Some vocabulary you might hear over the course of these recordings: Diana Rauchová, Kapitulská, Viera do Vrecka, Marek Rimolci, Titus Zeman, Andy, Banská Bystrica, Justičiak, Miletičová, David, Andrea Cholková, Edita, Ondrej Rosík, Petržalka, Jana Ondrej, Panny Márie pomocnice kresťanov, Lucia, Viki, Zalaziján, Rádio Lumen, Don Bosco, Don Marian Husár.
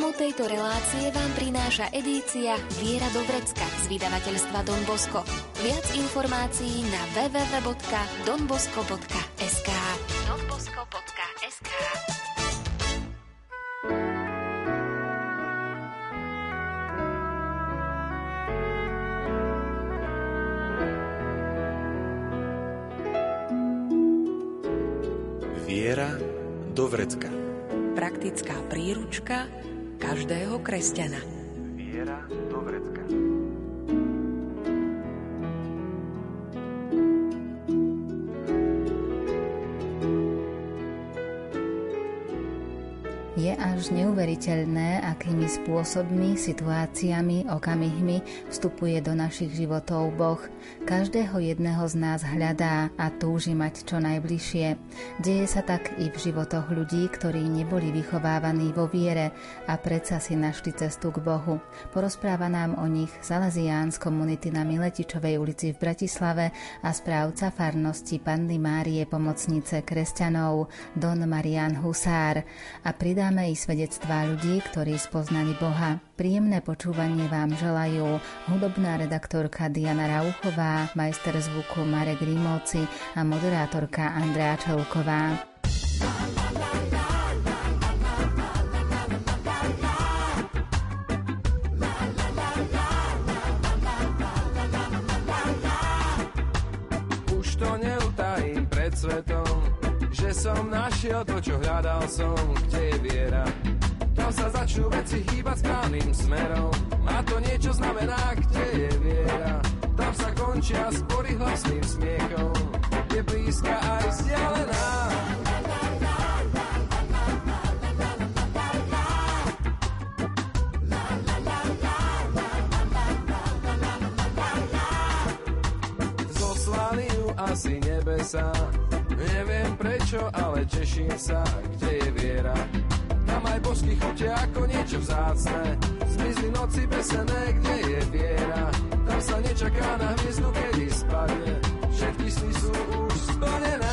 Tému tejto relácie vám prináša edícia Viera do Vrecka z vydavateľstva Don Bosco. Viac informácií na www.donbosco.sk. Viera do Vrecka. Praktická príručka každého kresťana. Viera do Vrecka. Je až neuveriteľné, akými spôsobmi, situáciami, okamihmi vstupuje do našich životov Boh. Každého jedného z nás hľadá a túži mať čo najbližšie. Deje sa tak i v životoch ľudí, ktorí neboli vychovávaní vo viere a predsa si našli cestu k Bohu. Porozpráva nám o nich Zalaziján z komunity na Miletičovej ulici v Bratislave a správca farnosti Panny Márie pomocnice kresťanov Don Marian Husár. A pridáme i svedectvá ľudí, ktorí spoznali Boha. Príjemné počúvanie vám želajú hudobná redaktorka Diana Rauchová, majster zvuku Marek Rimolci a moderátorka Andrea Cholková. Už to neutajím pred svetom, že som našiel to, čo hľadal som, kde je viera. Tam sa začnú veci chýbať správnym smerom, a to niečo znamená, kde je viera. Tam sa končia spory hlasným smiechom, je blízka aj vzdialená. Zoslali ju asi nebesa, neviem prečo, ale teším sa, kde je viera. Tam aj božsky chutia ako niečo vzácne, zmizli noci besené, kde je viera. Tam sa nečaká na hviezdu, kedy spadne, všetky sny sú už splnené.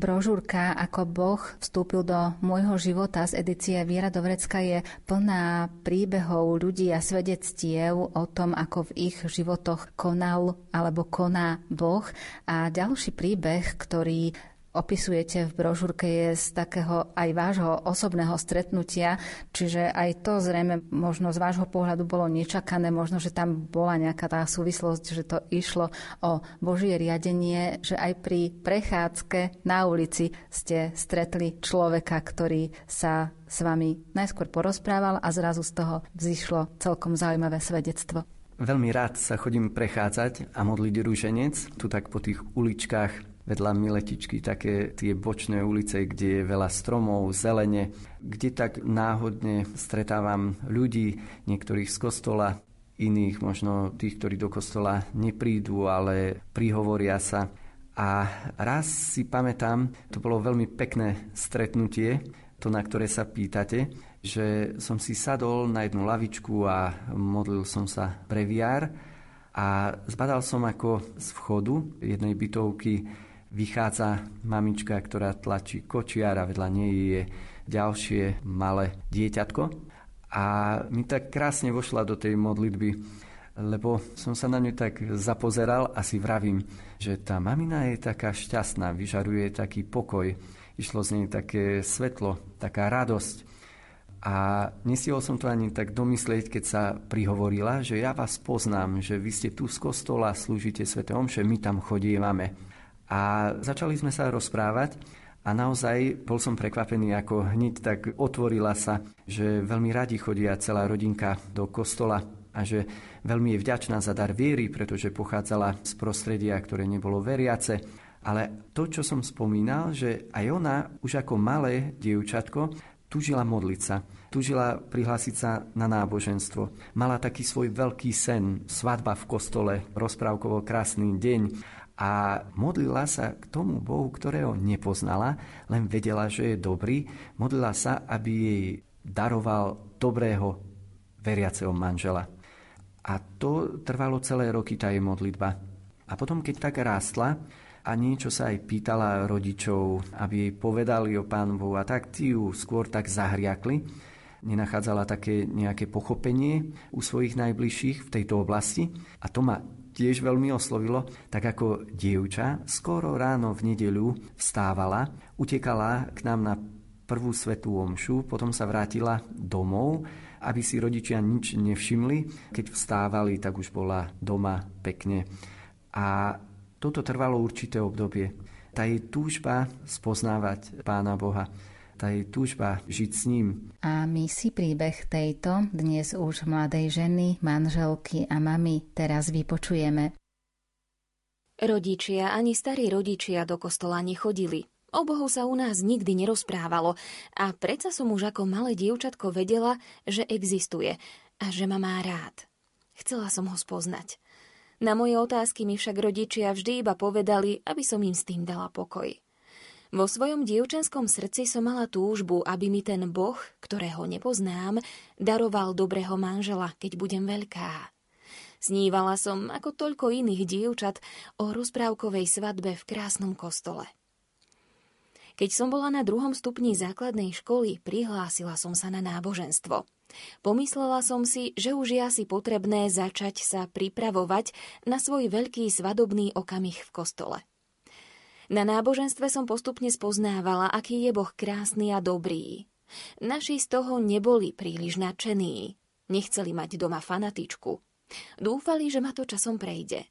Brožúrka Ako Boh vstúpil do môjho života z edície Viera do Vrecka je plná príbehov ľudí a svedectiev o tom, ako v ich životoch konal alebo koná Boh. A ďalší príbeh, ktorý opisujete v brožúrke, je z takého aj vášho osobného stretnutia, čiže aj to zrejme možno z vášho pohľadu bolo nečakané, možno, že tam bola nejaká tá súvislosť, že to išlo o Božie riadenie, že aj pri prechádzke na ulici ste stretli človeka, ktorý sa s vami najskôr porozprával a zrazu z toho vzýšlo celkom zaujímavé svedectvo. Veľmi rád sa chodím prechádzať a modliť ruženec, tu tak po tých uličkách vedľa Miletičky, také tie bočné ulice, kde je veľa stromov, zelene, kde tak náhodne stretávam ľudí, niektorých z kostola, iných možno tých, ktorí do kostola neprídu, ale prihovoria sa. A raz si pamätám, to bolo veľmi pekné stretnutie, to, na ktoré sa pýtate, že som si sadol na jednu lavičku a modlil som sa breviár a zbadal som, ako z vchodu jednej bytovky vychádza mamička, ktorá tlačí kočiar a vedľa nej je ďalšie malé dieťatko. A mi tak krásne vošla do tej modlitby, lebo som sa na ňu tak zapozeral a si vravím, že tá mamina je taká šťastná, vyžaruje taký pokoj. Išlo z nej také svetlo, taká radosť. A nestihol som to ani tak domyslieť, keď sa prihovorila, že ja vás poznám, že vy ste tu z kostola, slúžite sväté omše, my tam chodívame. A začali sme sa rozprávať a naozaj bol som prekvapený, ako hneď tak otvorila sa, že veľmi radi chodia celá rodinka do kostola a že veľmi je vďačná za dar viery, pretože pochádzala z prostredia, ktoré nebolo veriace. Ale to, čo som spomínal, že aj ona už ako malé dievčatko tužila modliť sa, tužila prihlásiť sa na náboženstvo. Mala taký svoj veľký sen, svadba v kostole, rozprávkovo krásny deň. A modlila sa k tomu Bohu, ktorého nepoznala, len vedela, že je dobrý. Modlila sa, aby jej daroval dobrého veriaceho manžela. A to trvalo celé roky, tá jej modlitba. A potom, keď tak rástla a niečo sa aj pýtala rodičov, aby jej povedali o Pánu Bohu, a tak tí ju skôr tak zahriakli. Nenachádzala také nejaké pochopenie u svojich najbližších v tejto oblasti. A to ma tiež veľmi oslovilo, tak ako dievča skoro ráno v nedeľu vstávala, utekala k nám na prvú svätú omšu, potom sa vrátila domov, aby si rodičia nič nevšimli. Keď vstávali, tak už bola doma pekne. A toto trvalo určité obdobie. Tá jej túžba spoznávať Pána Boha, tá jej túžba žiť s ním. A my si príbeh tejto dnes už mladej ženy, manželky a mamy teraz vypočujeme. Rodičia ani starí rodičia do kostola nechodili. O Bohu sa u nás nikdy nerozprávalo a predsa som už ako malé dievčatko vedela, že existuje a že ma má rád. Chcela som ho spoznať. Na moje otázky mi však rodičia vždy iba povedali, aby som im s tým dala pokoj. Vo svojom dievčenskom srdci som mala túžbu, aby mi ten Boh, ktorého nepoznám, daroval dobrého manžela, keď budem veľká. Snívala som, ako toľko iných dievčat, o rozprávkovej svadbe v krásnom kostole. Keď som bola na 2. stupni základnej školy, prihlásila som sa na náboženstvo. Pomyslela som si, že už je asi potrebné začať sa pripravovať na svoj veľký svadobný okamih v kostole. Na náboženstve som postupne spoznávala, aký je Boh krásny a dobrý. Naši z toho neboli príliš nadšení. Nechceli mať doma fanatičku. Dúfali, že ma to časom prejde.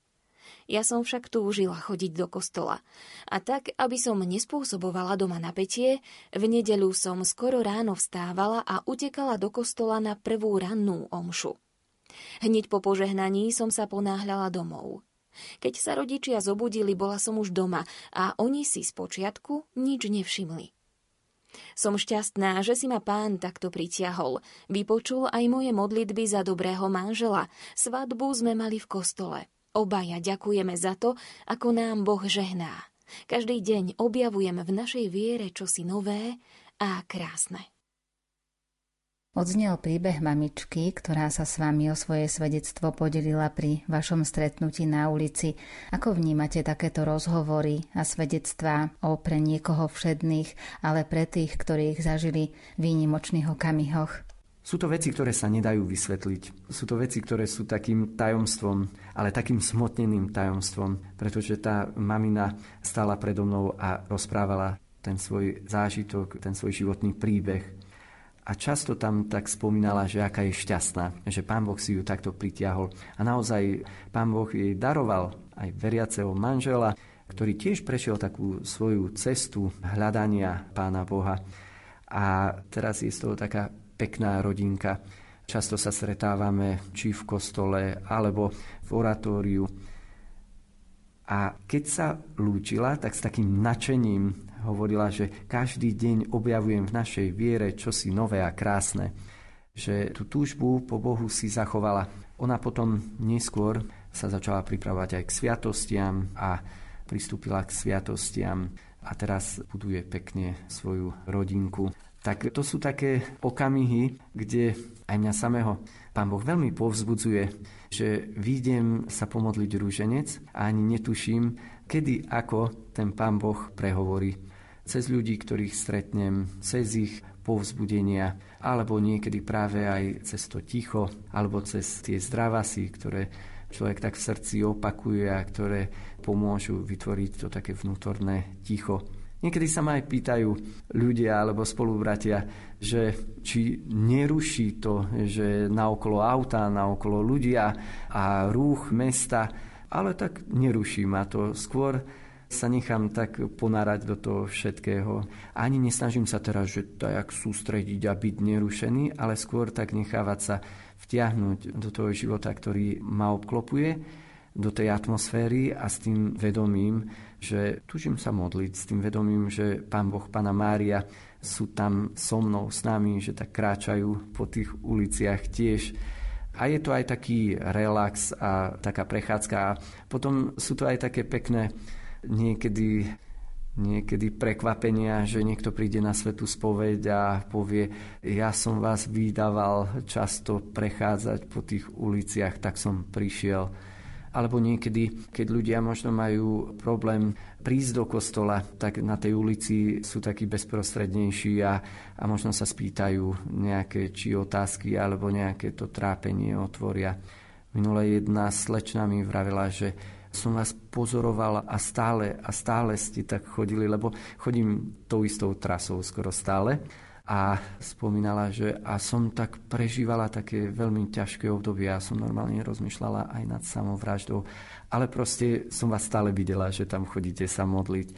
Ja som však túžila chodiť do kostola. A tak, aby som nespôsobovala doma napätie, v nedeľu som skoro ráno vstávala a utekala do kostola na prvú rannú omšu. Hneď po požehnaní som sa ponáhľala domov. Keď sa rodičia zobudili, bola som už doma a oni si spočiatku nič nevšimli. Som šťastná, že si ma Pán takto pritiahol. Vypočul aj moje modlitby za dobrého manžela. Svadbu sme mali v kostole. Obaja ďakujeme za to, ako nám Boh žehná. Každý deň objavujem v našej viere čosi nové a krásne. Odznel príbeh mamičky, ktorá sa s vami o svoje svedectvo podelila pri vašom stretnutí na ulici. Ako vnímate takéto rozhovory a svedectvá o pre niekoho všedných, ale pre tých, ktorí ich zažili v výnimočných okamihoch? Sú to veci, ktoré sa nedajú vysvetliť. Sú to veci, ktoré sú takým tajomstvom, ale takým smotneným tajomstvom, pretože tá mamina stála predo mnou a rozprávala ten svoj zážitok, ten svoj životný príbeh. A často tam tak spomínala, že aká je šťastná, že Pán Boh si ju takto pritiahol. A naozaj Pán Boh jej daroval aj veriaceho manžela, ktorý tiež prešiel takú svoju cestu hľadania Pána Boha. A teraz je z toho taká pekná rodinka. Často sa stretávame či v kostole, alebo v oratóriu. A keď sa lúčila, tak s takým nadšením hovorila, že každý deň objavujem v našej viere čosi nové a krásne. Že tú túžbu po Bohu si zachovala. Ona potom neskôr sa začala pripravovať aj k sviatostiam a pristúpila k sviatostiam a teraz buduje pekne svoju rodinku. Tak to sú také okamihy, kde aj mňa samého Pán Boh veľmi povzbudzuje, že výjdem sa pomodliť rúženec a ani netuším, kedy ako ten Pán Boh prehovorí. Cez ľudí, ktorých stretnem, cez ich povzbudenia, alebo niekedy práve aj cez to ticho, alebo cez tie zdravasy, ktoré človek tak v srdci opakuje a ktoré pomôžu vytvoriť to také vnútorné ticho. Niekedy sa ma aj pýtajú ľudia alebo spolubratia, že či neruší to, že naokolo auta, naokolo ľudia a ruch mesta, ale tak neruší ma to. Skôr sa nechám tak ponárať do toho všetkého. Ani nesnažím sa teraz, že tak sústrediť a byť nerušený, ale skôr tak nechávať sa vtiahnuť do toho života, ktorý ma obklopuje, do tej atmosféry a s tým vedomím, že tužím sa modliť, s tým vedomím, že Pán Boh, Panna Mária sú tam so mnou, s nami, že tak kráčajú po tých uliciach tiež. A je to aj taký relax a taká prechádzka. A potom sú to aj také pekné niekedy prekvapenia, že niekto príde na svätú spoveď a povie, ja som vás vydával často prechádzať po tých uliciach, tak som prišiel. Alebo niekedy, keď ľudia možno majú problém prísť do kostola, tak na tej ulici sú takí bezprostrednejší a možno sa spýtajú nejaké či otázky, alebo nejaké to trápenie otvoria. Minule jedna slečna mi vravila, že som vás pozorovala a stále ste tak chodili, lebo chodím tou istou trasou skoro stále. A spomínala, že a som tak prežívala také veľmi ťažké obdobie a som normálne rozmýšľala aj nad samovraždou. Ale proste som vás stále videla, že tam chodíte sa modliť.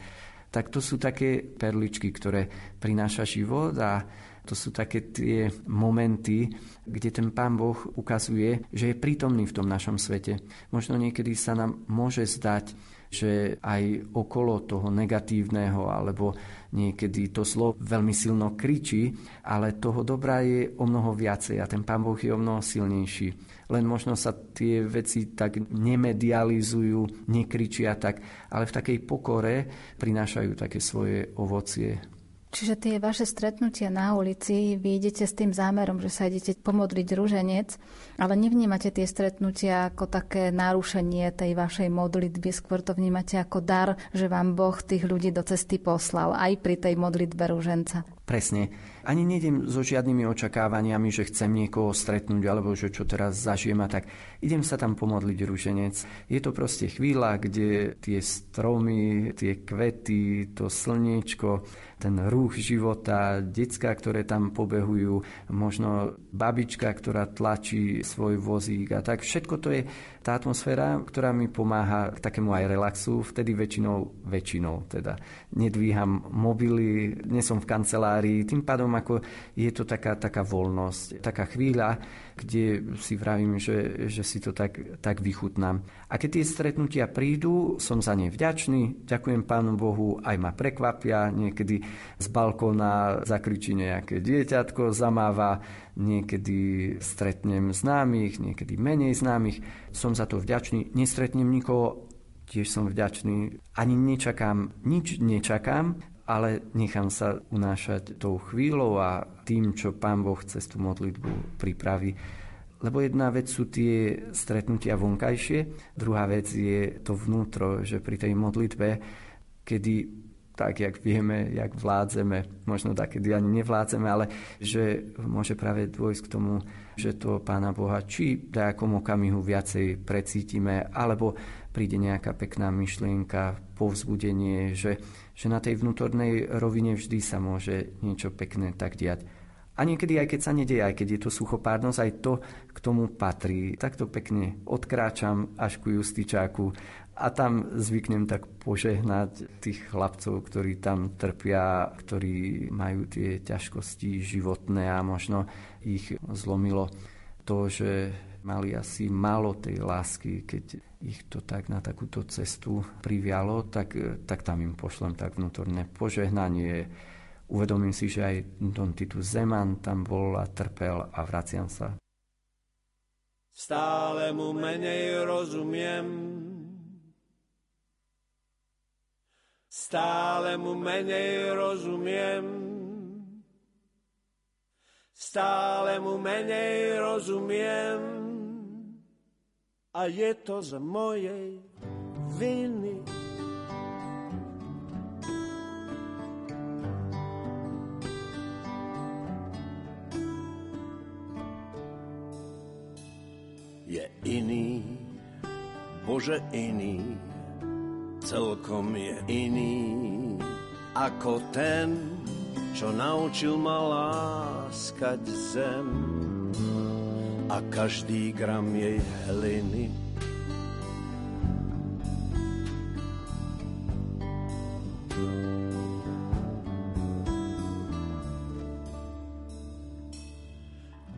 Tak to sú také perličky, ktoré prináša život a to sú také tie momenty, kde ten Pán Boh ukazuje, že je prítomný v tom našom svete. Možno niekedy sa nám môže zdať, že aj okolo toho negatívneho alebo niekedy to zlo veľmi silno kričí, ale toho dobra je o mnoho viacej a ten Pán Boh je o mnoho silnejší. Len možno sa tie veci tak nemedializujú, nekričia tak, ale v takej pokore prinášajú také svoje ovocie. Čiže tie vaše stretnutia na ulici, vy idete s tým zámerom, že sa idete pomodliť ruženec, ale nevnímate tie stretnutia ako také narušenie tej vašej modlitby, skôr to vnímate ako dar, že vám Boh tých ľudí do cesty poslal, aj pri tej modlitbe ruženca. Presne. Ani nejdem so žiadnymi očakávaniami, že chcem niekoho stretnúť, alebo že čo teraz zažijem a tak. Idem sa tam pomodliť ruženec. Je to proste chvíľa, kde tie stromy, tie kvety, to slniečko, ten ruch života, decká, ktoré tam pobehujú, možno babička, ktorá tlačí svoj vozík a tak. Všetko to je tá atmosféra, ktorá mi pomáha k takému aj relaxu. Vtedy väčšinou teda nedvíham mobily, nie som v kancelárii. Tým pádom ako je to taká voľnosť, taká chvíľa, kde si vravím, že si to tak vychutnám. A keď tie stretnutia prídu, som za ne vďačný, ďakujem Pánu Bohu, aj ma prekvapia, niekedy z balkóna zakričí nejaké dieťatko, zamáva, niekedy stretnem známych, niekedy menej známych, som za to vďačný, nestretnem nikoho, tiež som vďačný, ani nič nečakám, ale nechám sa unášať tou chvíľou a tým, čo Pán Boh cez tú modlitbu pripraví. Lebo jedna vec sú tie stretnutia vonkajšie, druhá vec je to vnútro, že pri tej modlitbe, kedy tak, jak vieme, jak vládzeme. Možno tak, kedy ani nevládzeme, ale že môže práve dôjsť k tomu, že to Pána Boha či v nejakom okamihu viacej precítime, alebo príde nejaká pekná myšlienka, povzbudenie, že na tej vnútornej rovine vždy sa môže niečo pekné tak diať. A niekedy, aj keď sa nedeje, aj keď je to suchopárnosť, aj to k tomu patrí. Takto pekne odkráčam až ku Justičáku a tam zvyknem tak požehnať tých chlapcov, ktorí tam trpia, ktorí majú tie ťažkosti životné a možno ich zlomilo to, že mali asi málo tej lásky, keď ich to tak na takúto cestu privialo, tak tam im pošlem tak vnútorné požehnanie. Uvedomím si, že aj Don Titus Zeman tam bol a trpel a vraciam sa. Stále mu menej rozumiem. Stále mu menej rozumiem. Stále mu menej rozumiem. A je to z mojej viny. Je iný, Bože iný, celkom je iný, ako ten, čo naučil ma láskať zem. A každý gram jej hliny.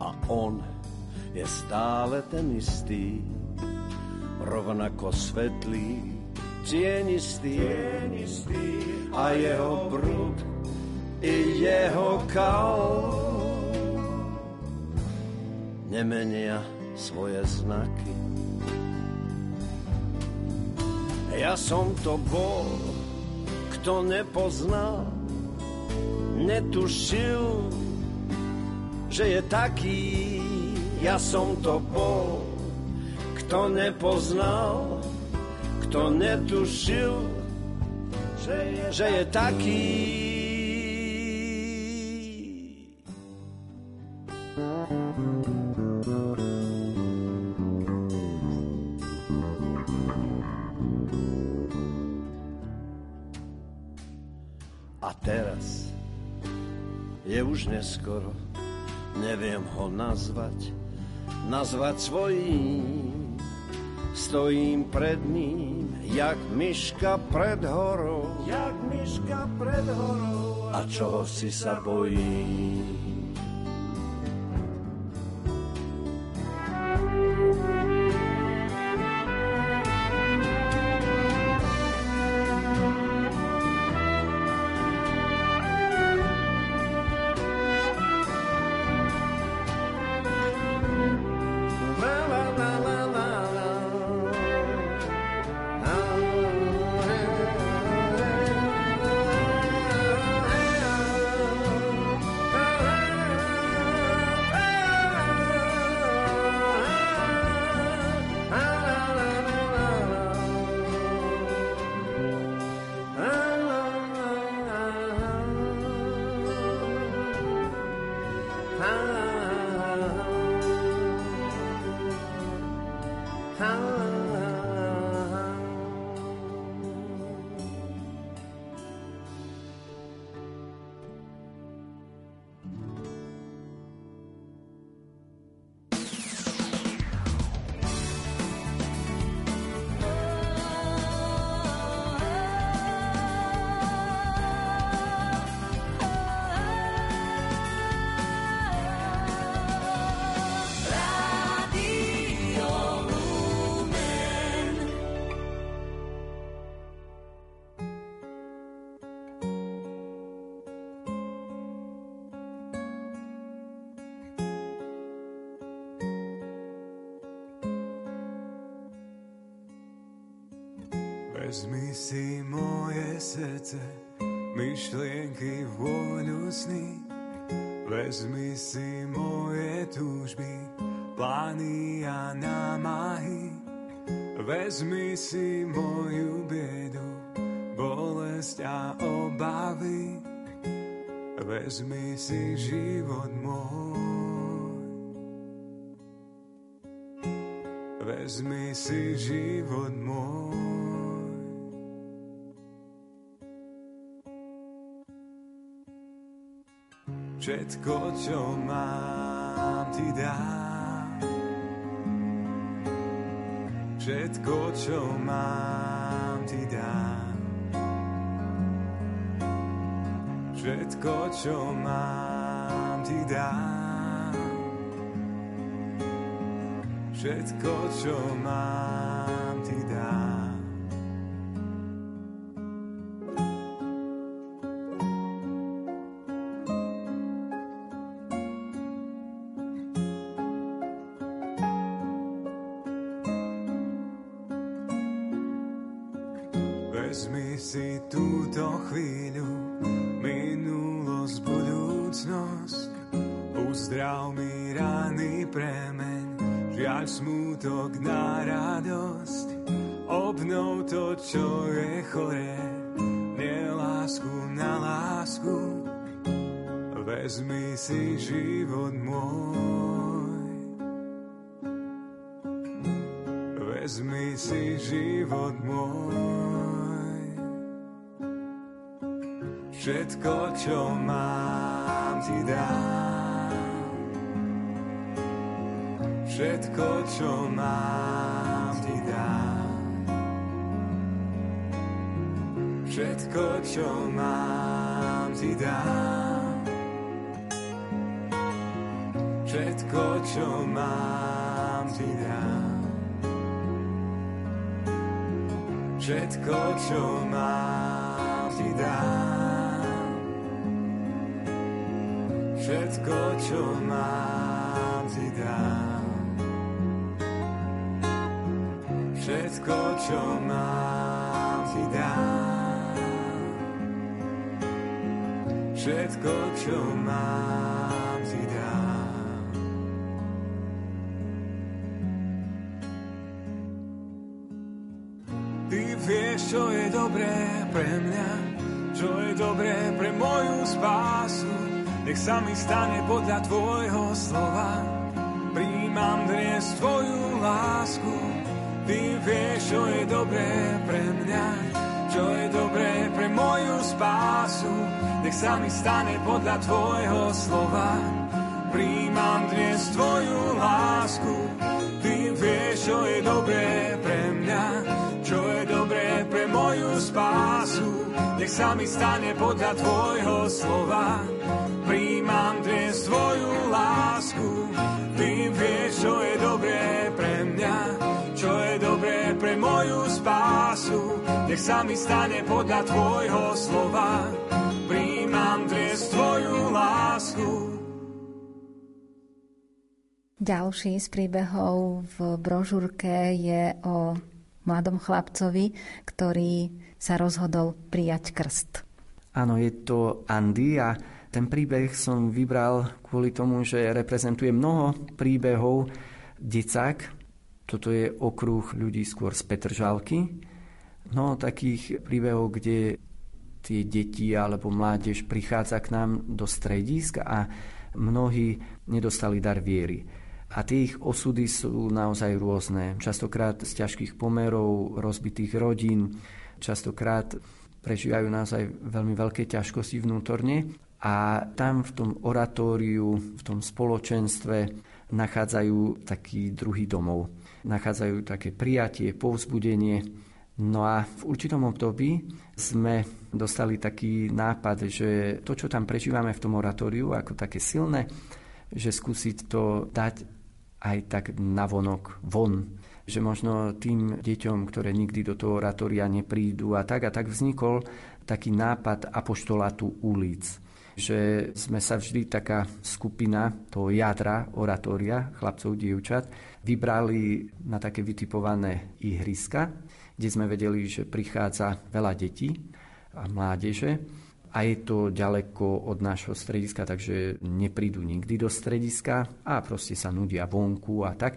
A on je stále ten istý, rovnako svetlý, cienistý, a jeho brud i jeho kal nemenia svoje znaky. Ja som to bol, kto nepoznal, netušil, že je taký. Ja som to bol, kto nepoznal, kto netušil, že je taký. Teraz je už neskoro, neviem ho nazvať svojím. Stojím pred ním, jak myška pred horou, a čoho si sa bojím. Vezmi si moje srdce, myšlienky, vôňu sny. Vezmi si moje túžby, plány a námahy. Vezmi si moju biedu, bolesť a obavy, vezmi si život môj. Vezmi si život môj. Všetko, čo mám, ti dám. Všetko, čo mám, ti dám. Všetko, čo mám, ti dám. Všetko, čo mám, ti dám. Vezmi si túto chvíľu, minulosť, budúcnosť, uzdrav mi rany, premeň žiaľ, smútok na radosť, obnov to, čo je chore, nelásku na lásku. Vezmi si život môj. Vezmi si život môj. Všetko, čo mám, ti dám. Všetko, čo mám, ti dám. Všetko, čo mám, ti dám. Všetko, čo mám, ti dám. Všetko, čo mám, ti dám. Všetko, čo mám, ti dám. Všetko, čo mám, ti dám. Všetko, čo mám, ti dám. Ty vieš, čo je dobré pre mňa, čo je dobré pre moju spásu. Nech sa mi stane podľa tvojho slova, príjmam dnes tvoju lásku. Ty vieš, čo je dobré pre mňa, čo je dobré pre moju spásu. Nech sa mi stane podľa tvojho slova, príjmam dnes tvoju lásku. Ty vieš, čo je dobré pre mňa, čo je dobré pre moju spásu. Nech sa mi stane podľa tvojho slova, príjmam dnes tvoju lásku. Ty vieš, čo je dobré pre mňa, čo je dobré pre moju spásu. Nech sa mi stane podľa tvojho slova, príjmam dnes tvoju lásku. Ďalší z príbehov v brožúrke je o mladom chlapcovi, ktorý sa rozhodol prijať krst. Áno, je to Andy a ten príbeh som vybral kvôli tomu, že reprezentuje mnoho príbehov decák. Toto je okruh ľudí skôr z Petržalky. No, takých príbehov, kde tie deti alebo mládež prichádza k nám do stredísk a mnohí nedostali dar viery. A tie ich osudy sú naozaj rôzne. Častokrát z ťažkých pomerov, rozbitých rodín, častokrát prežívajú naozaj veľmi veľké ťažkosti vnútorne. A tam v tom oratóriu, v tom spoločenstve nachádzajú taký druhý domov. Nachádzajú také prijatie, povzbudenie. No a v určitom období sme dostali taký nápad, že to, čo tam prežívame v tom oratóriu, ako také silné, že skúsiť to dať aj tak navonok, von. Že možno tým deťom, ktoré nikdy do toho oratória neprídu a tak vznikol taký nápad apoštolátu ulic. Že sme sa vždy taká skupina toho jadra oratória, chlapcov, dievčat, vybrali na také vytipované ihriska, kde sme vedeli, že prichádza veľa detí a mládeže a je to ďaleko od nášho strediska, takže neprídu nikdy do strediska a proste sa nudia vonku a tak.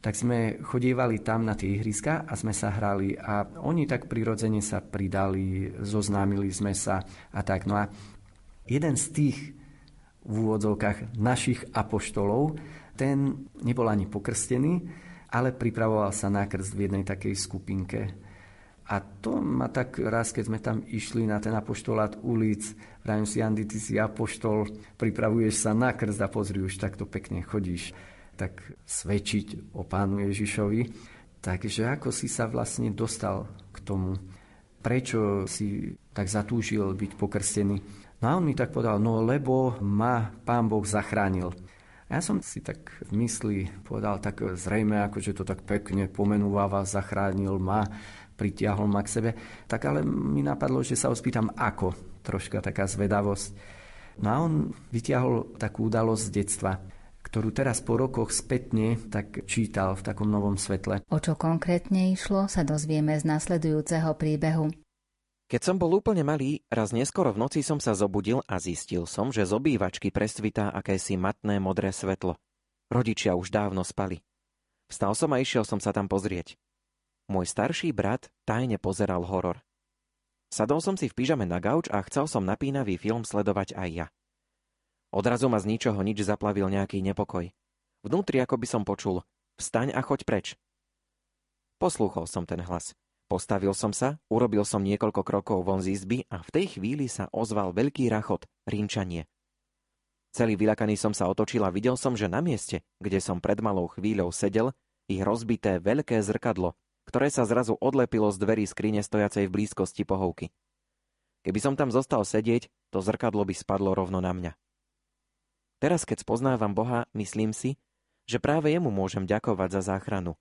tak sme chodievali tam na tie ihriska a sme sa hrali a oni tak prirodzene sa pridali, zoznámili sme sa a tak. No a jeden z tých v úvodzovkách našich apoštolov, ten nebol ani pokrstený, ale pripravoval sa na krst v jednej takej skupinke. A to ma tak raz, keď sme tam išli na ten apoštolát ulic, vrajím si, Andy, ty si apoštol, pripravuješ sa na krst a pozri, už takto pekne chodíš, tak svedčiť o Pánu Ježišovi. Takže ako si sa vlastne dostal k tomu? Prečo si tak zatúžil byť pokrstený? No a on mi tak povedal, no lebo ma Pán Boh zachránil. Ja som si tak v mysli povedal, tak zrejme, akože to tak pekne pomenúva, zachránil ma, pritiahol ma k sebe. Tak ale mi napadlo, že sa ho spýtam, ako? Troška taká zvedavosť. No a on vytiahol takú udalosť z detstva, ktorú teraz po rokoch spätne tak čítal v takom novom svetle. O čo konkrétne išlo, sa dozvieme z nasledujúceho príbehu. Keď som bol úplne malý, raz neskoro v noci som sa zobudil a zistil som, že z obývačky presvitá akési matné modré svetlo. Rodičia už dávno spali. Vstal som a išiel som sa tam pozrieť. Môj starší brat tajne pozeral horor. Sadol som si v pyžame na gauč a chcel som napínavý film sledovať aj ja. Odrazu ma z ničoho nič zaplavil nejaký nepokoj. Vnútri ako by som počul, vstaň a choď preč. Poslúchol som ten hlas. Postavil som sa, urobil som niekoľko krokov von z izby a v tej chvíli sa ozval veľký rachot, rinčanie. Celý vyľakaný som sa otočil a videl som, že na mieste, kde som pred malou chvíľou sedel, je rozbité veľké zrkadlo, ktoré sa zrazu odlepilo z dverí skrine stojacej v blízkosti pohovky. Keby som tam zostal sedieť, to zrkadlo by spadlo rovno na mňa. Teraz, keď spoznávam Boha, myslím si, že práve jemu môžem ďakovať za záchranu.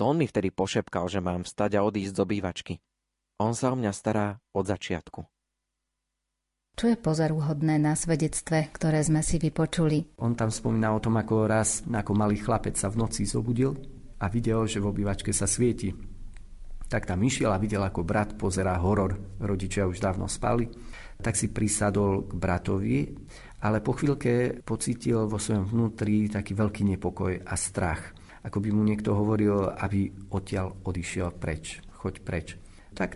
To on mi vtedy pošepkal, že mám vstať a odísť z obývačky. On sa o mňa stará od začiatku. Čo je pozoruhodné na svedectve, ktoré sme si vypočuli? On tam spomína o tom, ako raz ako malý chlapec sa v noci zobudil a videl, že v obývačke sa svieti. Tak tam išiel a videl, ako brat pozerá horor. Rodičia už dávno spali. Tak si prisadol k bratovi, ale po chvíľke pocítil vo svojom vnútri taký veľký nepokoj a strach. Ako by mu niekto hovoril, aby odtiaľ odišiel preč, choď preč. Tak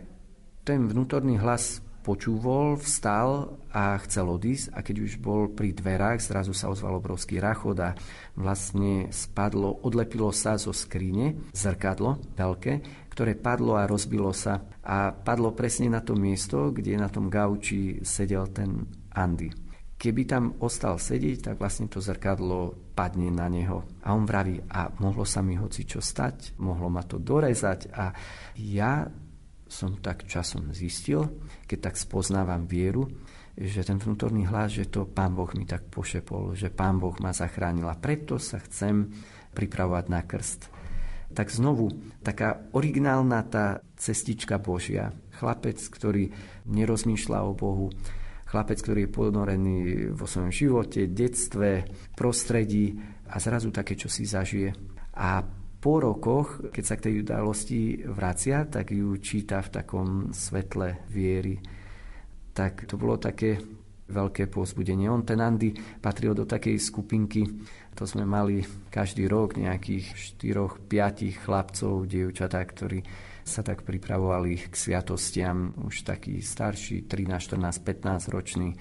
ten vnútorný hlas počúval, vstal a chcel odísť a keď už bol pri dverách, zrazu sa ozval obrovský rachot a vlastne spadlo, odlepilo sa zo skrine zrkadlo veľké, ktoré padlo a rozbilo sa a padlo presne na to miesto, kde na tom gauči sedel ten Andy. Keby tam ostal sedieť, tak vlastne to zrkadlo padne na neho. A on vraví, a mohlo sa mi hocičo stať, mohlo ma to dorezať. A ja som tak časom zistil, keď tak spoznávam vieru, že ten vnútorný hlas, že to Pán Boh mi tak pošepol, že Pán Boh ma zachránil a preto sa chcem pripravovať na krst. Tak znovu, taká originálna tá cestička Božia. Chlapec, ktorý nerozmýšľa o Bohu, chlapec, ktorý je ponorený vo svojom živote, detstve, prostredí a zrazu také, čo si zažije. A po rokoch, keď sa k tej udalosti vracia, tak ju číta v takom svetle viery. Tak to bolo také veľké povzbudenie. On, ten Andy, patril do takej skupinky, to sme mali každý rok nejakých 4-5 chlapcov, dievčatá, ktorí sa tak pripravovali k sviatostiam, už takí starší, 13, 14, 15 roční,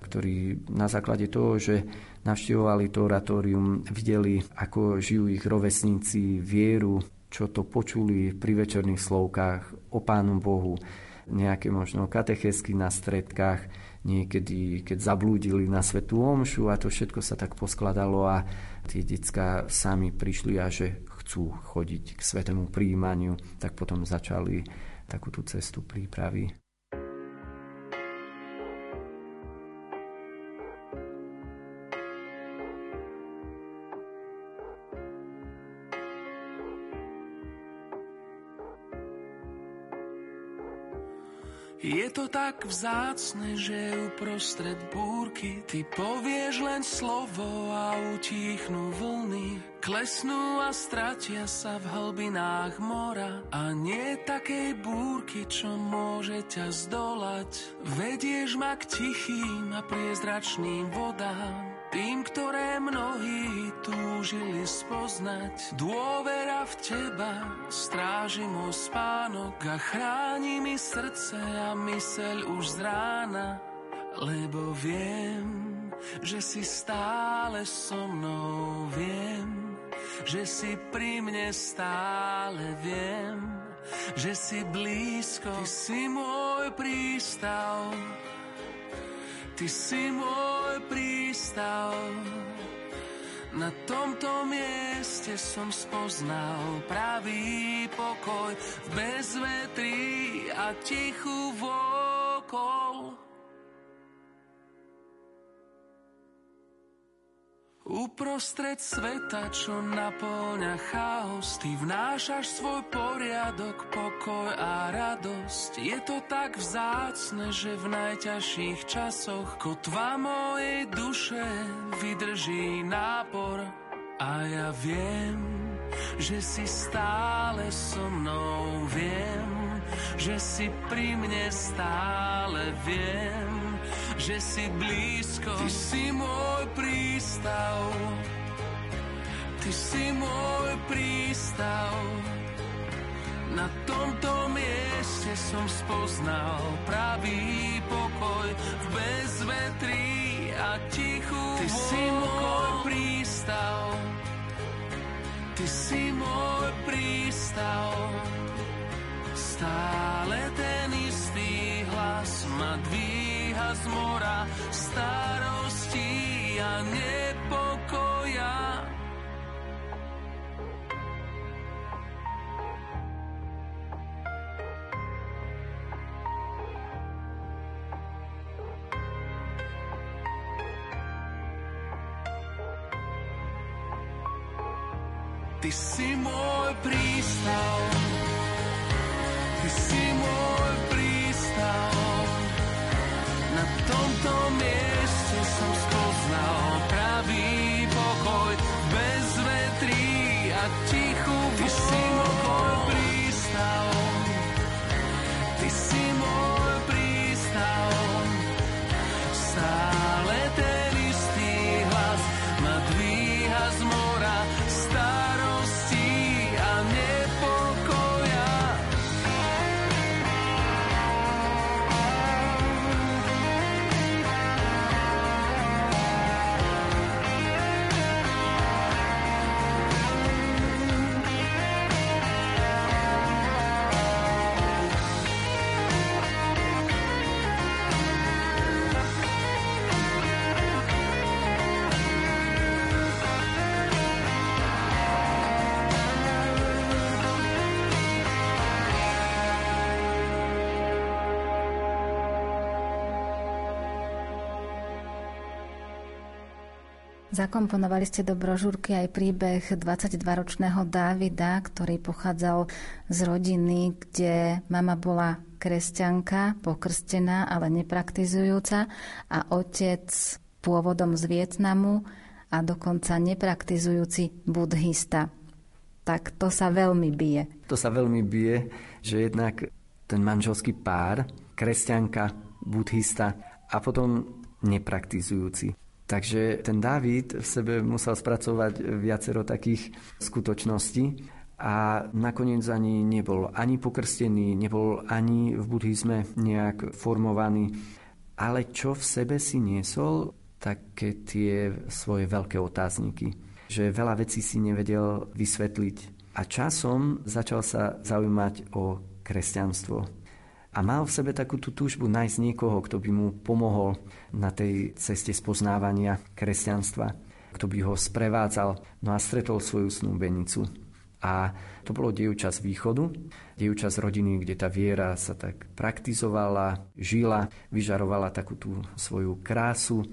ktorí na základe toho, že navštevovali to oratórium, videli, ako žijú ich rovesníci vieru, čo to počuli pri večerných slovkách o Pánu Bohu, nejaké možno katechesky na stredkách, niekedy, keď zablúdili na svätú omšu a to všetko sa tak poskladalo a tie decká sami prišli a že chcú chodiť k svätému prijímaniu, tak potom začali takúto cestu prípravy. Je to tak vzácne, že uprostred búrky ty povieš len slovo a utichnú vlny. Klesnú a stratia sa v hlbinách mora a nie takej búrky, čo môže ťa zdolať. Vedieš ma k tichým a priezračným vodám, tým, ktoré mnohí túžili spoznať. Dôvera v teba stráži môj spánok a chráni mi srdce a myseľ už z rána, lebo viem, že si stále so mnou, viem, že si pri mne stále, viem, že si blízko. Ty si môj prístav, ty si môj prístav. Na tomto mieste som spoznal pravý pokoj v bezvetrí a tichu vôkol. Uprostred sveta, čo napĺňa chaos, ty vnášaš svoj poriadok, pokoj a radosť. Je to tak vzácne, že v najťažších časoch kotva mojej duše vydrží nápor. A ja viem, že si stále so mnou, viem, že si pri mne stále, viem, že si blízko. Ty si môj prístav, ty si môj prístav. Na tomto mieste som spoznal pravý pokoj v bezvetrí a tichu vôkol. Ty si môj prístav, ty si môj prístav. Stále ten istý hlas ma dvíha z mora starostí a nepokoja. Ty si môj prístav, ty si môj prístav. Na tomto mieste som spoznal pravý pokoj bez vetrí a tichu vôkol. Ty si môj prístav, ty si môj prístav. Stále ten istý hlas ma dvíha z mora starostí a nepokoja. Zakomponovali ste do brožúrky aj príbeh 22-ročného Davida, ktorý pochádzal z rodiny, kde mama bola kresťanka, pokrstená, ale nepraktizujúca, a otec pôvodom z Vietnamu a dokonca nepraktizujúci budhista. Tak to sa veľmi bije. To sa veľmi bije, že jednak ten manželský pár, kresťanka, budhista a potom nepraktizujúci. Takže ten Dávid v sebe musel spracovať viacero takých skutočností a nakoniec ani nebol ani pokrstený, nebol ani v buddhizme nejak formovaný. Ale čo v sebe si niesol, také tie svoje veľké otázniky, že veľa vecí si nevedel vysvetliť. A časom začal sa zaujímať o kresťanstvo. A mal v sebe takú tú túžbu nájsť niekoho, kto by mu pomohol na tej ceste spoznávania kresťanstva, kto by ho sprevádzal. No a stretol svoju snúbenicu. A to bolo dievča z východu, dievča z rodiny, kde tá viera sa tak praktizovala, žila, vyžarovala takú tú svoju krásu.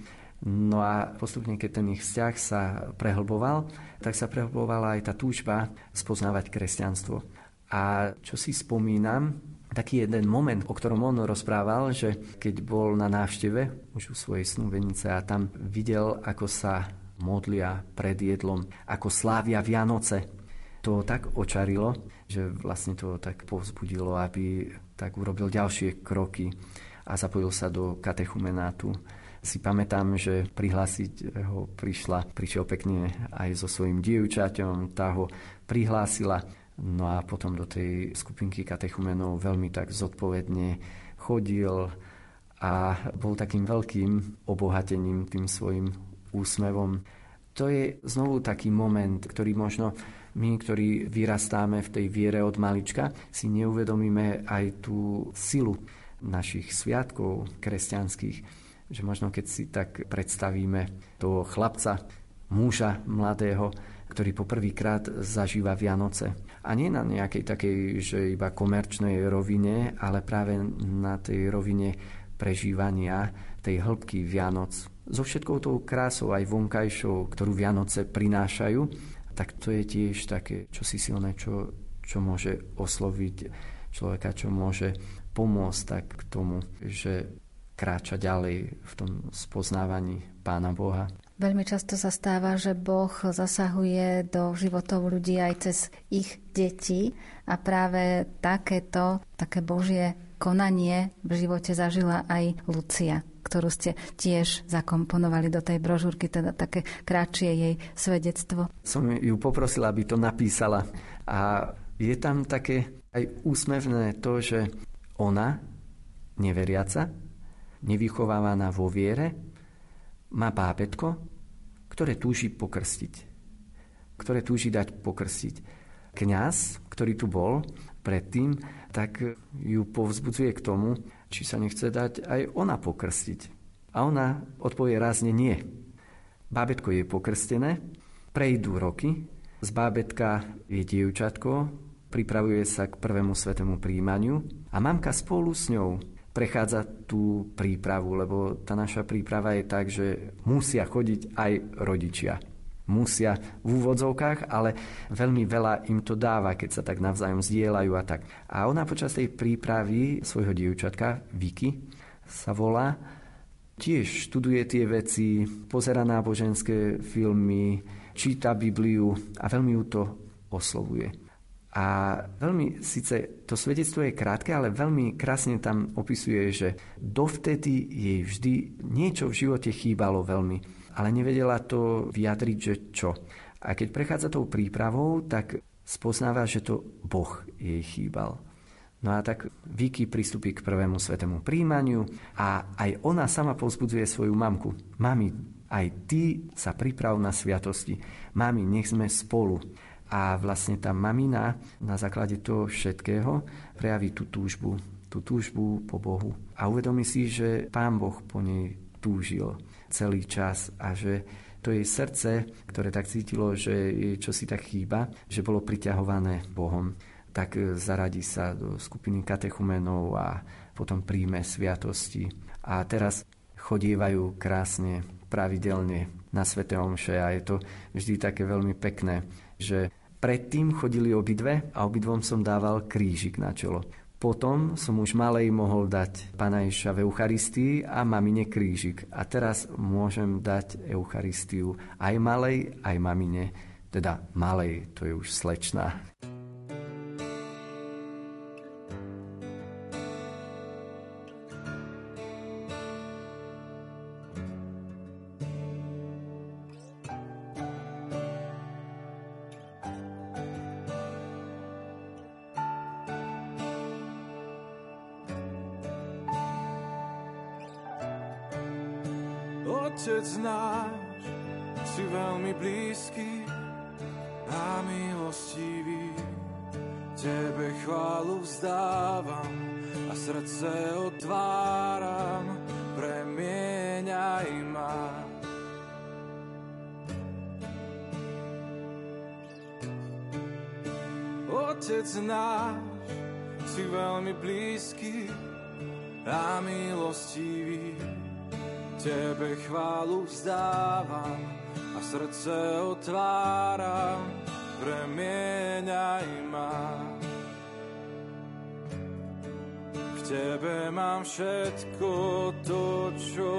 No a postupne, keď ten ich vzťah sa prehlboval, tak sa prehlbovala aj tá túžba spoznávať kresťanstvo. A čo si spomínam, taký jeden moment, o ktorom on rozprával, že keď bol na návšteve už u svojej snúbenice a tam videl, ako sa modlia pred jedlom, ako slávia Vianoce. To tak očarilo, že vlastne to tak povzbudilo, aby tak urobil ďalšie kroky a zapojil sa do katechumenátu si pamätám, že prihlásiť ho prišiel pekne aj so svojím dievčaťom, tá ho prihlásila. No a potom do tej skupinky katechumenov veľmi tak zodpovedne chodil a bol takým veľkým obohatením tým svojim úsmevom. To je znovu taký moment, ktorý možno my, ktorí vyrastáme v tej viere od malička, si neuvedomíme aj tú silu našich sviatkov kresťanských, že možno keď si tak predstavíme toho chlapca, muža mladého, ktorý poprvýkrát zažíva Vianoce. A nie na nejakej takej, že iba komerčnej rovine, ale práve na tej rovine prežívania tej hĺbky Vianoc. So všetkou tou krásou, aj vonkajšou, ktorú Vianoce prinášajú, tak to je tiež také čosi silné, čo môže osloviť človeka, čo môže pomôcť tak k tomu, že kráča ďalej v tom spoznávaní Pána Boha. Veľmi často sa stáva, že Boh zasahuje do životov ľudí aj cez ich deti a práve také Božie konanie v živote zažila aj Lucia, ktorú ste tiež zakomponovali do tej brožúrky, teda také kratšie jej svedectvo. Som ju poprosila, aby to napísala a je tam také aj úsmevné to, že ona, neveriaca, nevychovávaná vo viere, má bábätko, ktoré túži dať pokrstiť. Kňaz, ktorý tu bol predtým, tak ju povzbudzuje k tomu, či sa nechce dať aj ona pokrstiť. A ona odpovie rázne nie. Bábätko je pokrstené, prejdú roky, z bábätka je dievčatko, pripravuje sa k prvému svätému prijímaniu a mamka spolu s ňou prechádza tú prípravu, lebo tá naša príprava je tak, že musia chodiť aj rodičia. Musia v úvodzovkách, ale veľmi veľa im to dáva, keď sa tak navzájom zdieľajú a tak. A ona počas tej prípravy svojho dievčatka, Viki, sa volá, tiež študuje tie veci, pozerá náboženské filmy, číta Bibliu a veľmi ju to oslovuje. A veľmi, síce to svedectvo je krátke, ale veľmi krásne tam opisuje, že dovtedy jej vždy niečo v živote chýbalo veľmi, ale nevedela to vyjadriť, že čo. A keď prechádza tou prípravou, tak spoznáva, že to Boh jej chýbal. No a tak Viki pristúpi k prvému svätému prijímaniu a aj ona sama povzbudzuje svoju mamku. Mami, aj ty sa priprav na sviatosti. Mami, nech sme spolu. A vlastne tá mamina na základe toho všetkého prejaví tú túžbu po Bohu. A uvedomí si, že Pán Boh po nej túžil celý čas a že to jej srdce, ktoré tak cítilo, že jej čosi tak chýba, že bolo priťahované Bohom, tak zaradí sa do skupiny katechumenov a potom príjme sviatosti. A teraz chodievajú krásne, pravidelne na sväté omše a je to vždy také veľmi pekné, že predtým chodili obidve a obidvom som dával krížik na čelo. Potom som už malej mohol dať Pána Ježiša v Eucharistii a mamine krížik. A teraz môžem dať Eucharistiu aj malej, aj mamine. Teda malej, to je už slečná. Otec náš, si veľmi blízky a milostivý. Tebe chválu vzdávam a srdce otváram, premieňaj ma. Otec náš, si veľmi blízky a milostivý. Tebe chválu vzdávam a srdce otváram, premieňaj ma. V Tebe mám všetko to, čo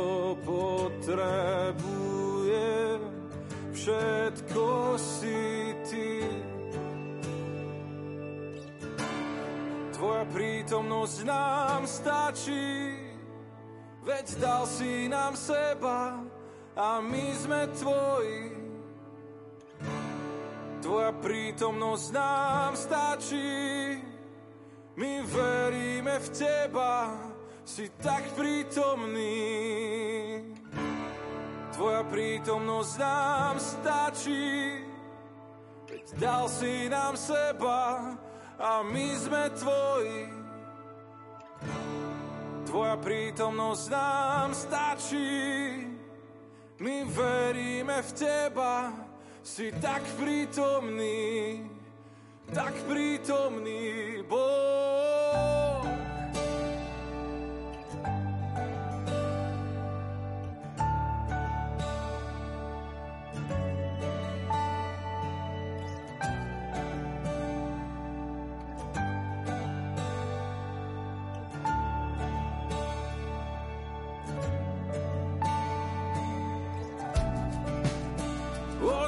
potrebujem, všetko si Ty. Tvoja prítomnosť nám stačí, Veď dal si nám seba a my sme tvoji. Tvoja prítomnosť nám stačí. My veríme v teba, si tak prítomný. Tvoja prítomnosť nám stačí. Veď dal si nám seba a my sme tvoji. Tvoja prítomnosť nám stačí, my veríme v teba, si tak prítomný Boh.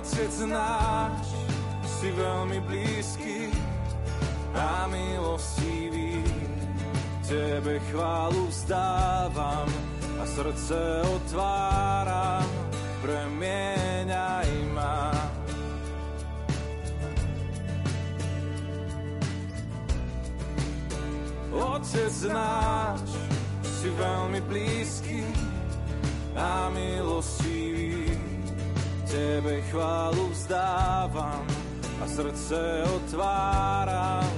Otec náš, si veľmi blízky a milostivý. Tebe chválu vzdávam a srdce otváram, premieňaj ma. Otec náš, si veľmi blízky a milostivý. Tebe chválu vzdávam a srdce otváram,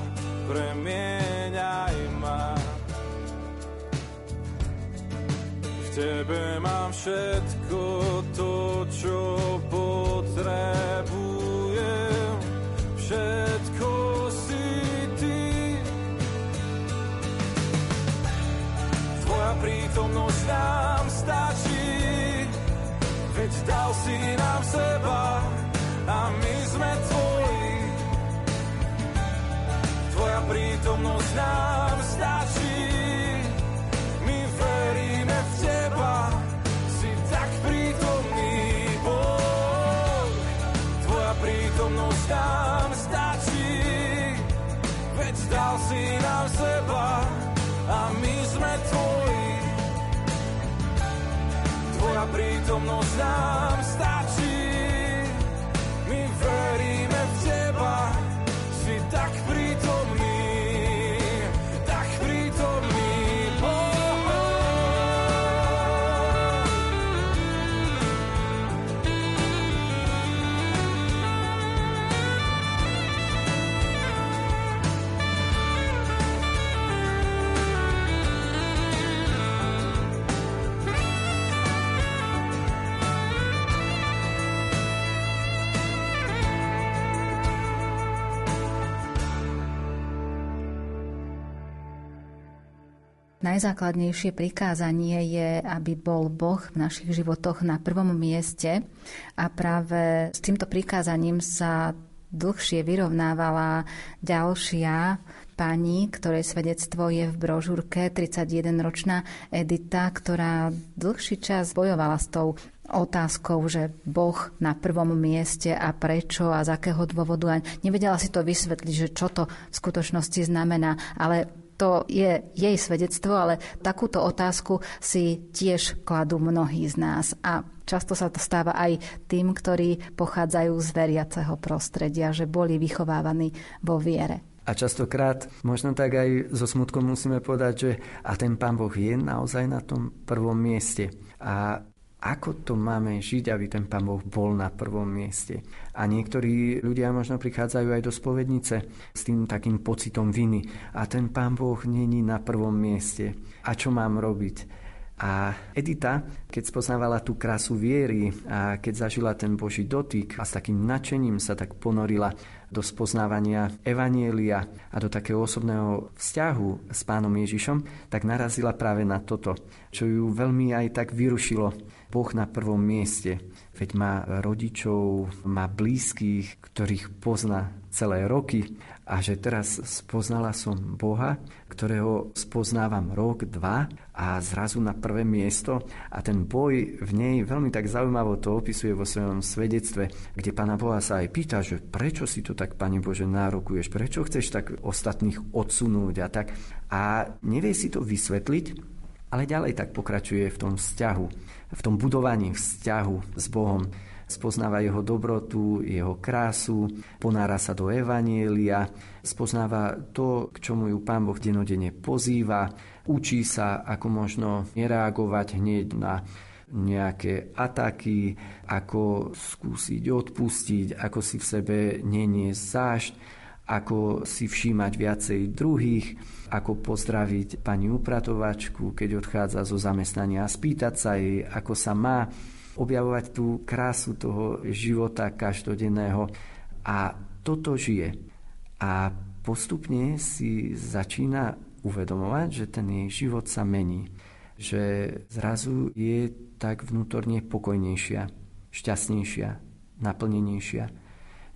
premieňaj ma. V tebe mám všetko to, čo potrebujem, všetko si ty. Tvoja prítomnosť nám stačí. Veď dal si nám seba a my sme tvoji. Tvoja prítomnosť nám stačí. My veríme v teba, si tak prítomný Boh. Tvoja prítomnosť nám stačí. Veď dal si nám seba a my sme tvoji. Tvoja prítomnosť nám stačí. My veríme v teba, si tak prítomný, tak prítomný. Najzákladnejšie prikázanie je, aby bol Boh v našich životoch na prvom mieste a práve s týmto prikázaním sa dlhšie vyrovnávala ďalšia pani, ktorej svedectvo je v brožúrke, 31-ročná Edita, ktorá dlhší čas bojovala s tou otázkou, že Boh na prvom mieste a prečo a z akého dôvodu. A nevedela si to vysvetliť, že čo to v skutočnosti znamená, ale to je jej svedectvo, ale takúto otázku si tiež kladú mnohí z nás. A často sa to stáva aj tým, ktorí pochádzajú z veriaceho prostredia, že boli vychovávaní vo viere. A častokrát, možno tak aj so smutkom musíme povedať, že a ten Pán Boh je naozaj na tom prvom mieste. A ako to máme žiť, aby ten Pán Boh bol na prvom mieste. A niektorí ľudia možno prichádzajú aj do spovednice s tým takým pocitom viny. A ten Pán Boh není na prvom mieste. A čo mám robiť? A Edita, keď spoznávala tú krásu viery a keď zažila ten Boží dotyk a s takým nadšením sa tak ponorila do spoznávania evanjelia a do takého osobného vzťahu s Pánom Ježišom, tak narazila práve na toto, čo ju veľmi aj tak vyrušilo. Boh na prvom mieste, veď má rodičov, má blízkych, ktorých pozná celé roky a že teraz spoznala som Boha, ktorého spoznávam rok, dva a zrazu na prvé miesto a ten boj v nej veľmi tak zaujímavo to opisuje vo svojom svedectve, kde Pána Boha sa aj pýta, že prečo si to tak, Pane Bože, nárokuješ, prečo chceš tak ostatných odsunúť a tak. A nevie si to vysvetliť Ale ďalej tak pokračuje v tom vzťahu, v tom budovaní vzťahu s Bohom. Spoznáva jeho dobrotu, jeho krásu, ponára sa do evanjelia, spoznáva to, k čomu ju Pán Boh denodenne pozýva, učí sa, ako možno nereagovať hneď na nejaké ataky, ako skúsiť odpustiť, ako si v sebe neniesť zášť, ako si všímať viacej druhých, ako pozdraviť pani upratovačku, keď odchádza zo zamestnania, spýtať sa jej, ako sa má, objavovať tú krásu toho života každodenného. A toto žije. A postupne si začína uvedomovať, že ten jej život sa mení. Že zrazu je tak vnútorne pokojnejšia, šťastnejšia, naplnenejšia.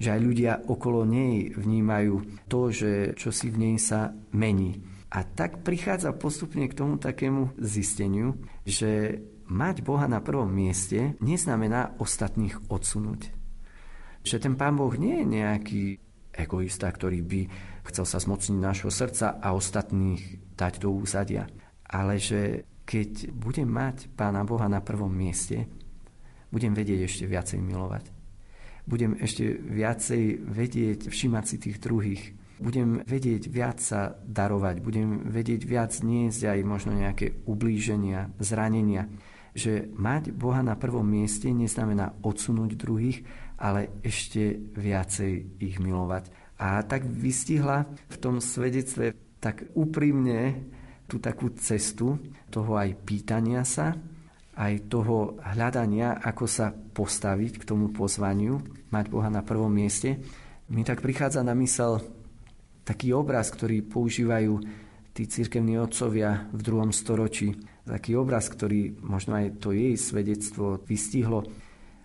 Že aj ľudia okolo nej vnímajú to, že čosi v nej sa mení. A tak prichádza postupne k tomu takému zisteniu, že mať Boha na prvom mieste neznamená ostatných odsunúť. Že ten Pán Boh nie je nejaký egoista, ktorý by chcel sa zmocniť nášho srdca a ostatných dať do úzadia. Ale že keď budem mať Pána Boha na prvom mieste, budem vedieť ešte viacej milovať. Budem ešte viacej vedieť všímať si tých druhých. Budem vedieť viac sa darovať. Budem vedieť viac niesť aj možno nejaké ublíženia, zranenia. Že mať Boha na prvom mieste neznamená odsunúť druhých, ale ešte viacej ich milovať. A tak vystihla v tom svedectve tak úprimne tú takú cestu toho aj pýtania sa, aj toho hľadania, ako sa postaviť k tomu pozvaniu, mať Boha na prvom mieste. Mi tak prichádza na mysel taký obraz, ktorý používajú tí cirkevní otcovia v 2. storočí. Taký obraz, ktorý možno aj to jej svedectvo vystihlo.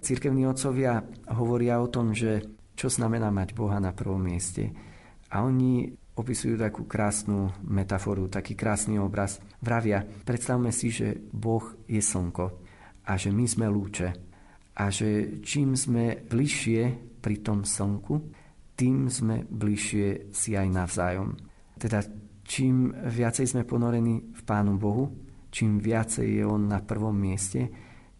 Cirkevní otcovia hovoria o tom, že čo znamená mať Boha na prvom mieste. A oni opisujú takú krásnu metaforu, taký krásny obraz. Vravia, predstavme si, že Boh je slnko a že my sme lúče. A že čím sme bližšie pri tom slnku, tým sme bližšie si aj navzájom. Teda čím viacej sme ponorení v Pánu Bohu, čím viacej je On na prvom mieste,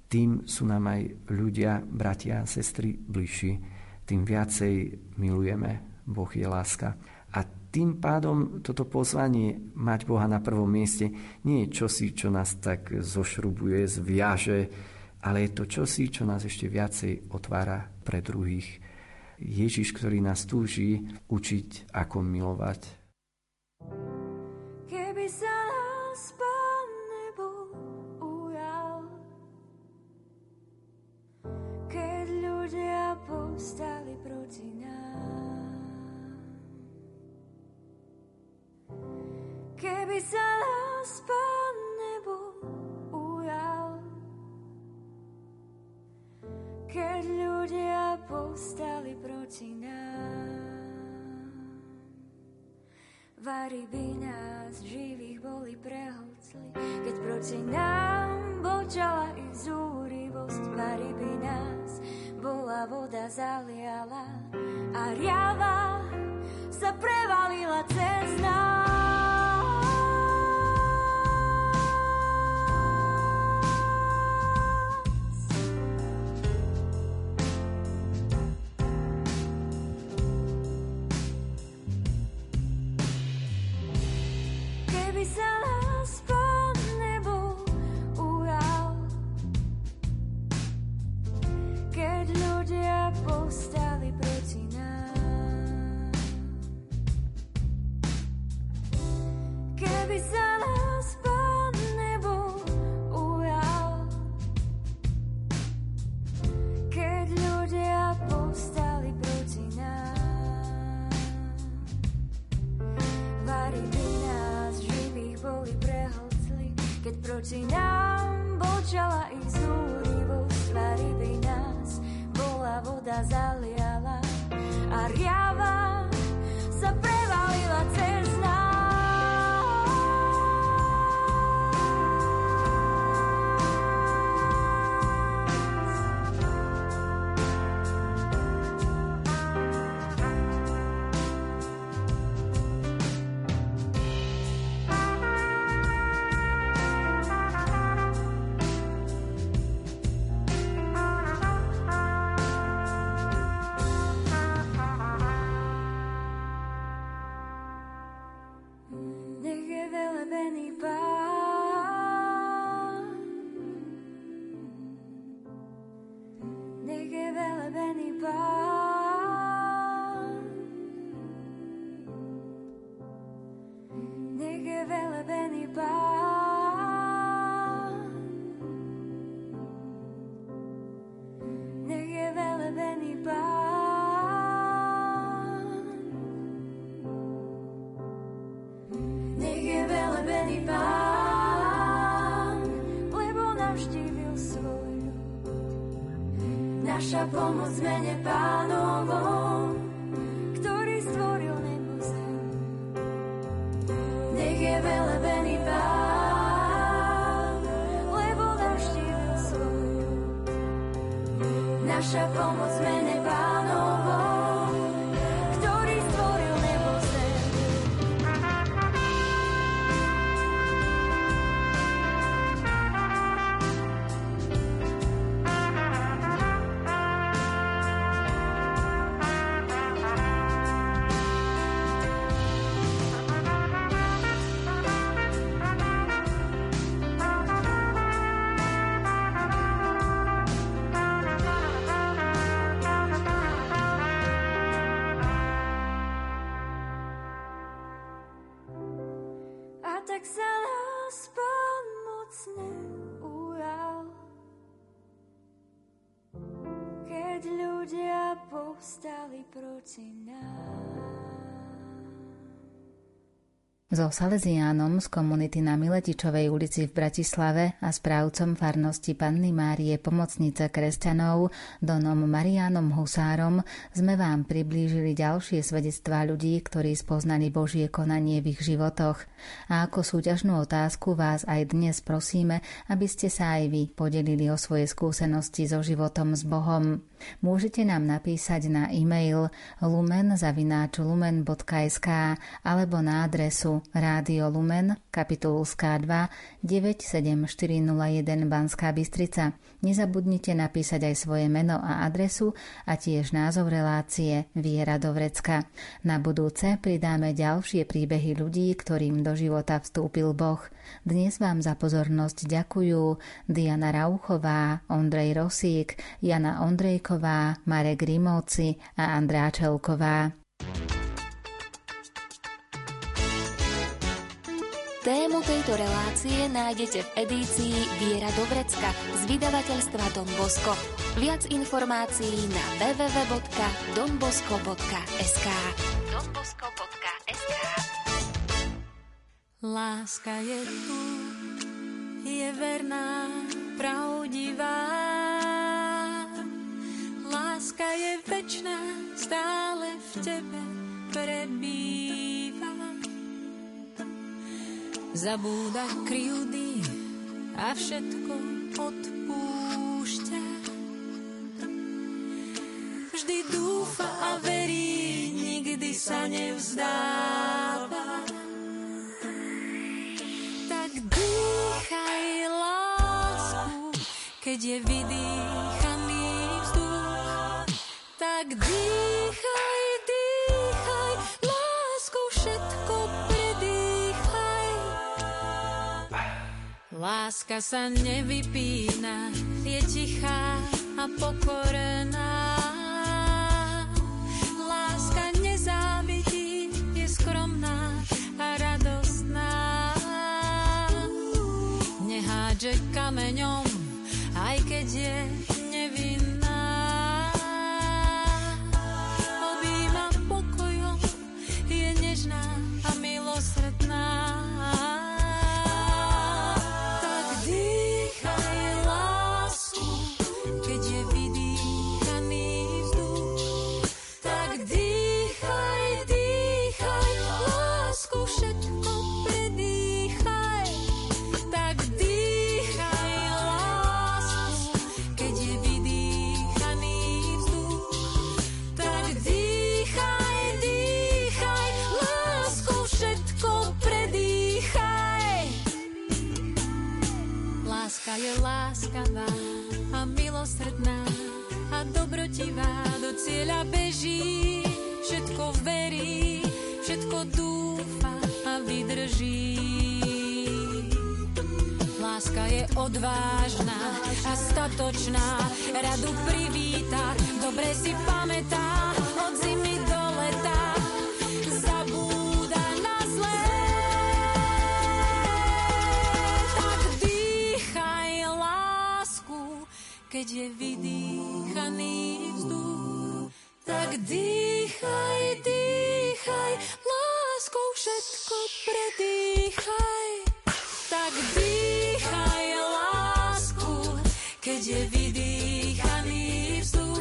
tým sú nám aj ľudia, bratia a sestry bližší. Tým viacej milujeme. Boh je láska. A tým pádom toto pozvanie mať Boha na prvom mieste nie je čosi, čo nás tak zošrubuje, zviaže, ale je to čosi, čo nás ešte viacej otvára pre druhých. Ježiš, ktorý nás túži učiť, ako milovať. Keby sa nás Pán nebol ujal, keď ľudia povstali proti nám, keby sa nás Pán nebol ujal, keď ľudia povstali proti nám. Vári by nás živých boli prehlcli, keď proti nám bočala ich zúrivosť. Vári by nás bola voda zaliala a riava sa prevalila cez nás. naša pomoc mene Pánovom, ktorý stvoril nebo zem. Nech je velebený Pán, lebo navštívil svoj ľud. Naša pomoc mene Pánovom, ktorý stvoril nebo zem. So Salesiánom z komunity na Miletičovej ulici v Bratislave a správcom farnosti Panny Márie pomocnice kresťanov Donom Marianom Husárom sme vám priblížili ďalšie svedectvá ľudí, ktorí spoznali Božie konanie v ich životoch. A ako súťažnú otázku vás aj dnes prosíme, aby ste sa aj vy podelili o svoje skúsenosti so životom s Bohom. Môžete nám napísať na e-mail lumen@lumen.sk alebo na adresu Rádio Lumen, Kapitulská 2, 97401 Banská Bystrica. Nezabudnite napísať aj svoje meno a adresu a tiež názov relácie Viera do Vrecka. Na budúce pridáme ďalšie príbehy ľudí, ktorým do života vstúpil Boh. Dnes vám za pozornosť ďakujú Diana Rauchová, Ondrej Rosík, Jana Ondrej, Marek Rimolci a Andrea Cholková. Tému tejto relácie nájdete v edícii Viera do Vrecka z vydavateľstva Don Bosco. Viac informácií na www.donbosco.sk. Láska je tu, je verná, pravdivá. Láska je večná, stále v tebe prebýva. Zabúda krivdy a všetko odpúšťa. Vždy dúfa a verí, nikdy sa nevzdáva. Tak dýchaj lásku, keď je vidíš. Tak dýchaj, dýchaj, lásku všetko predýchaj. Láska sa nevypína, je tichá a pokorná. Láska nezávidí, je skromná a radostná. Nehádže kameňom, aj keď je nevinná. Je láskavá a milosrdná a dobrotivá, do cieľa beží, všetko verí, všetko dúfa a vydrží. Láska je odvážna a statočná, radu privíta, dobre si pamätá, od zimy do leta. Keď je vydýchaný vzduch, tak dýchaj, dýchaj, láskou všetko predýchaj. Tak dýchaj lásku, keď je vydýchaný vzduch.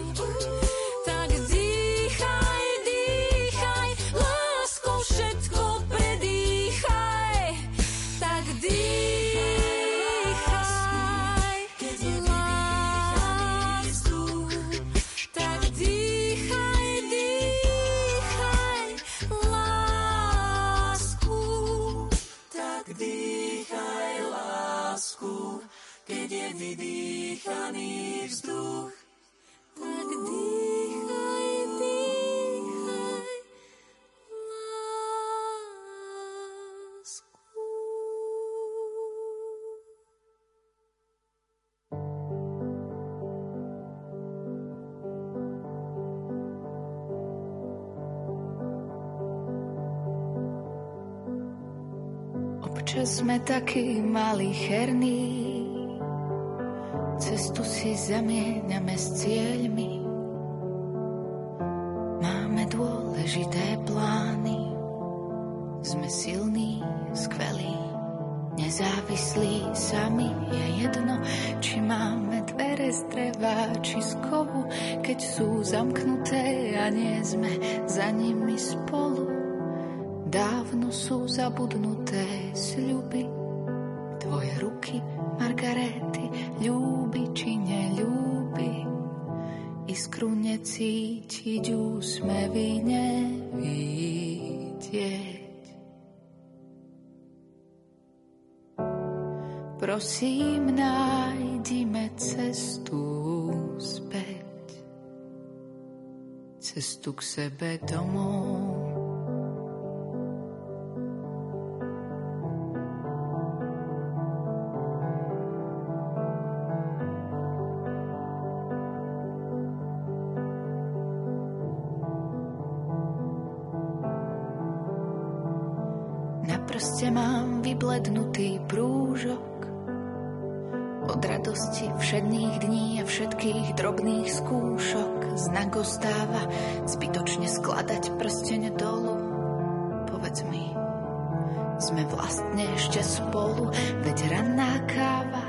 občas sme takí malicherní, cestu si zamieňame s cieľmi, máme dôležité plány, sme silní, skvelí, nezávislí, sami je jedno, či máme dvere z dreva, či z kovu, keď sú zamknuté a nie sme za nimi spolu. Dávno sú zabudnuté sľuby, tvoje ruky, Margarety, ľúbi či neľúbi. Iskru necítiť, úsmevy nevidieť. Prosím, nájdime cestu späť, cestu k sebe domov. Mám vyblednutý prúžok od radosti všedných dní a všetkých drobných skúšok. Znak ostáva zbytočne skladať prsteň dolu. Povedz mi, sme vlastne ešte spolu, veď ranná káva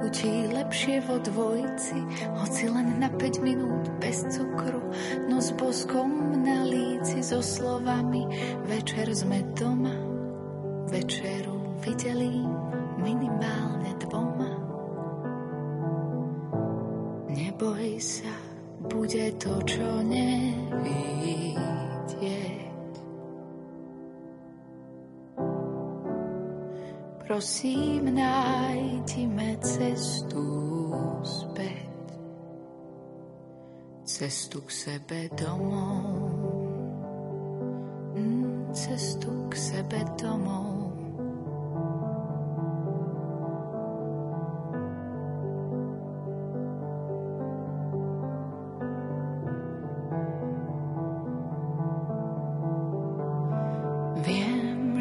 chutí lepšie vo dvojici, hoci len na 5 minút bez cukru, no s boskom na líci so slovami večer sme doma. Večeru videlím minimálne dvoma. Neboj sa, bude to, čo nevidieť. Prosím, nájdime cestu späť, cestu k sebe domov, cestu k sebe domov.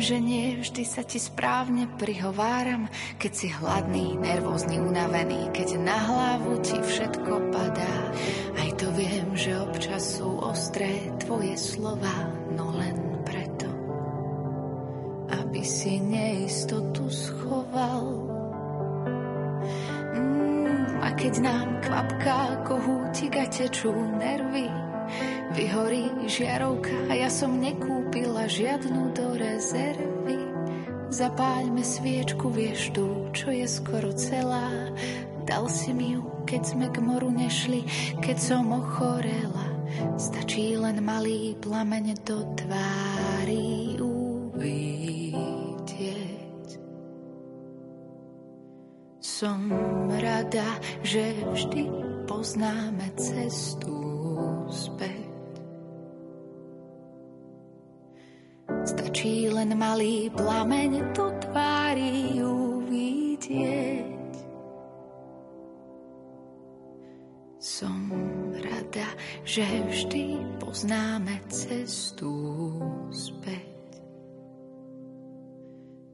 Že nie vždy sa ti správne prihováram, keď si hladný, nervózny, unavený, keď na hlavu ti všetko padá. Aj to viem, že občas sú ostré tvoje slova, no len preto, aby si neistotu schoval. A keď nám kvapká kohútik a tečú nervy, vyhorí žiarovka a ja som nekúpila žiadnu do rezervy. Zapáľme sviečku, vieš tú, čo je skoro celá. Dal si mi ju, keď sme k moru nešli, keď som ochorela. Stačí len malý plameň do tvári uvidieť. Som rada, že vždy poznáme cestu späť. Stačí len malý plameň do tvári uvidieť. Som rada, že vždy poznáme cestu späť,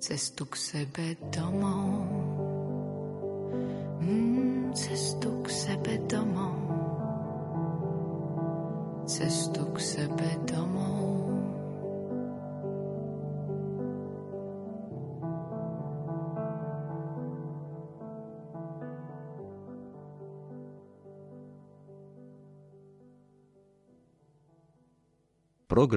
cestu k sebe domov, cestu k sebe domov, cestu k sebe domov. Program